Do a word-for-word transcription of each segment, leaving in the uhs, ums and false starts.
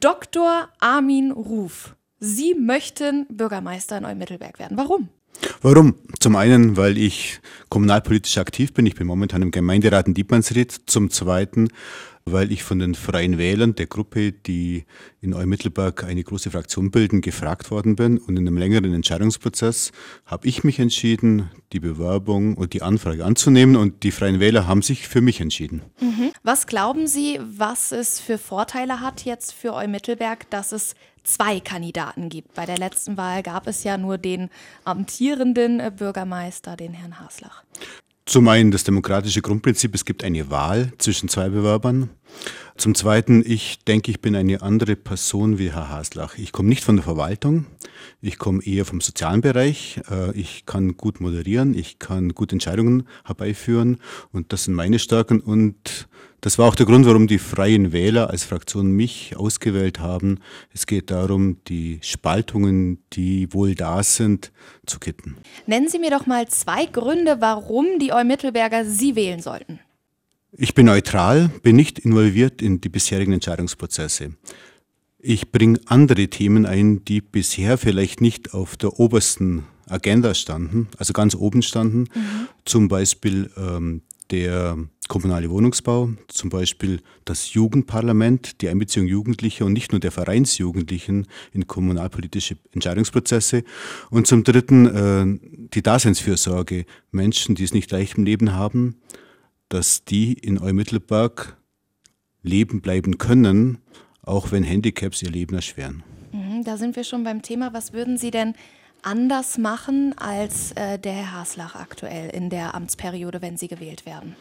Doktor Armin Ruf. Sie möchten Bürgermeister in Oy-Mittelberg werden. Warum? Warum? Zum einen, weil ich kommunalpolitisch aktiv bin. Ich bin momentan im Gemeinderat in Dietmannsried. Zum zweiten, weil ich von den Freien Wählern, der Gruppe, die in Oy-Mittelberg eine große Fraktion bilden, gefragt worden bin. Und in einem längeren Entscheidungsprozess habe ich mich entschieden, die Bewerbung und die Anfrage anzunehmen. Und die Freien Wähler haben sich für mich entschieden. Mhm. Was glauben Sie, was es für Vorteile hat jetzt für Oy-Mittelberg, dass es zwei Kandidaten gibt? Bei der letzten Wahl gab es ja nur den amtierenden Bürgermeister, den Herrn Haslach. Zum einen das demokratische Grundprinzip, es gibt eine Wahl zwischen zwei Bewerbern. Zum Zweiten, ich denke, ich bin eine andere Person wie Herr Haslach. Ich komme nicht von der Verwaltung, ich komme eher vom sozialen Bereich. Ich kann gut moderieren, ich kann gut Entscheidungen herbeiführen und das sind meine Stärken. Und das war auch der Grund, warum die Freien Wähler als Fraktion mich ausgewählt haben. Es geht darum, die Spaltungen, die wohl da sind, zu kitten. Nennen Sie mir doch mal zwei Gründe, warum die Oy-Mittelberger Sie wählen sollten. Ich bin neutral, bin nicht involviert in die bisherigen Entscheidungsprozesse. Ich bringe andere Themen ein, die bisher vielleicht nicht auf der obersten Agenda standen, also ganz oben standen. Mhm. Zum Beispiel ähm, der kommunale Wohnungsbau, zum Beispiel das Jugendparlament, die Einbeziehung Jugendlicher und nicht nur der Vereinsjugendlichen in kommunalpolitische Entscheidungsprozesse. Und zum Dritten äh, die Daseinsfürsorge. Menschen, die es nicht leicht im Leben haben, dass die in Oy-Mittelberg leben bleiben können, auch wenn Handicaps ihr Leben erschweren. Mhm, da sind wir schon beim Thema. Was würden Sie denn anders machen als äh, der Herr Haslach aktuell in der Amtsperiode, wenn Sie gewählt werden?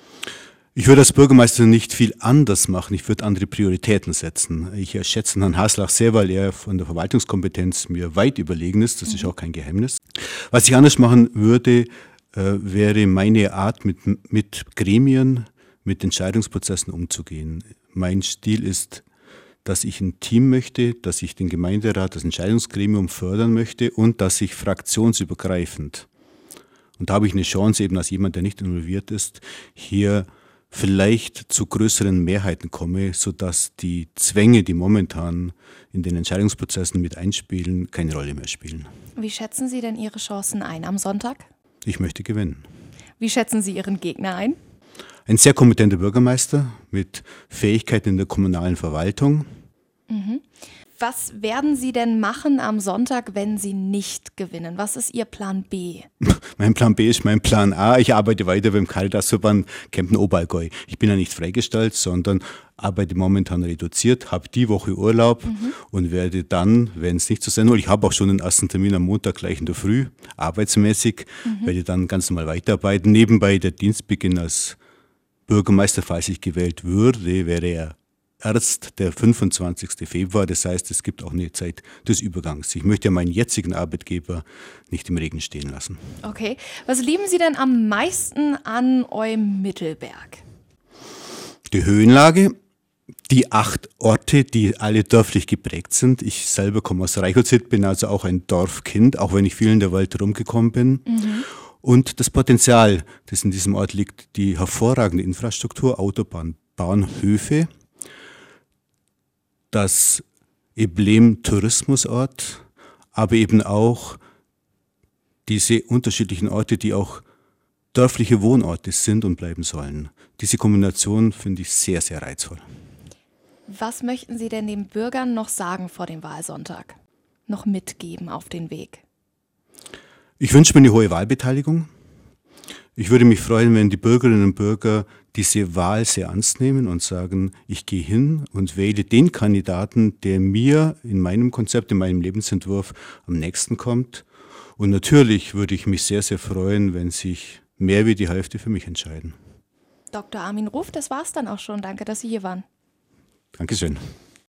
Ich würde als Bürgermeister nicht viel anders machen. Ich würde andere Prioritäten setzen. Ich schätze Herrn Haslach sehr, weil er von der Verwaltungskompetenz mir weit überlegen ist. Das mhm. ist auch kein Geheimnis. Was ich anders machen würde, wäre meine Art, mit, mit Gremien, mit Entscheidungsprozessen umzugehen. Mein Stil ist, dass ich ein Team möchte, dass ich den Gemeinderat, das Entscheidungsgremium fördern möchte und dass ich fraktionsübergreifend, und da habe ich eine Chance eben als jemand, der nicht involviert ist, hier vielleicht zu größeren Mehrheiten komme, sodass die Zwänge, die momentan in den Entscheidungsprozessen mit einspielen, keine Rolle mehr spielen. Wie schätzen Sie denn Ihre Chancen ein am Sonntag? Ich möchte gewinnen. Wie schätzen Sie Ihren Gegner ein? Ein sehr kompetenter Bürgermeister mit Fähigkeiten in der kommunalen Verwaltung. Mhm. Was werden Sie denn machen am Sonntag, wenn Sie nicht gewinnen? Was ist Ihr Plan B? Mein Plan B ist mein Plan A. Ich arbeite weiter beim Caritasverband Kempten-Oberallgäu. Ich bin ja nicht freigestellt, sondern arbeite momentan reduziert, habe die Woche Urlaub mhm. und werde dann, wenn es nicht so sein soll, ich habe auch schon den ersten Termin am Montag gleich in der Früh, arbeitsmäßig, mhm. werde dann ganz normal weiterarbeiten. Nebenbei der Dienstbeginn als Bürgermeister, falls ich gewählt würde, wäre er erst der fünfundzwanzigsten Februar. Das heißt, es gibt auch eine Zeit des Übergangs. Ich möchte ja meinen jetzigen Arbeitgeber nicht im Regen stehen lassen. Okay. Was lieben Sie denn am meisten an Oy-Mittelberg? Die Höhenlage. Die acht Orte, die alle dörflich geprägt sind. Ich selber komme aus Reichenzell, bin also auch ein Dorfkind, auch wenn ich viel in der Welt rumgekommen bin. Mhm. Und das Potenzial, das in diesem Ort liegt, die hervorragende Infrastruktur, Autobahn, Bahnhöfe, das Emblem-Tourismusort, aber eben auch diese unterschiedlichen Orte, die auch dörfliche Wohnorte sind und bleiben sollen. Diese Kombination finde ich sehr, sehr reizvoll. Was möchten Sie denn den Bürgern noch sagen vor dem Wahlsonntag? Noch mitgeben auf den Weg? Ich wünsche mir eine hohe Wahlbeteiligung. Ich würde mich freuen, wenn die Bürgerinnen und Bürger diese Wahl sehr ernst nehmen und sagen, ich gehe hin und wähle den Kandidaten, der mir in meinem Konzept, in meinem Lebensentwurf am nächsten kommt. Und natürlich würde ich mich sehr, sehr freuen, wenn sich mehr wie die Hälfte für mich entscheiden. Doktor Armin Ruf, das war's dann auch schon. Danke, dass Sie hier waren. Dankeschön.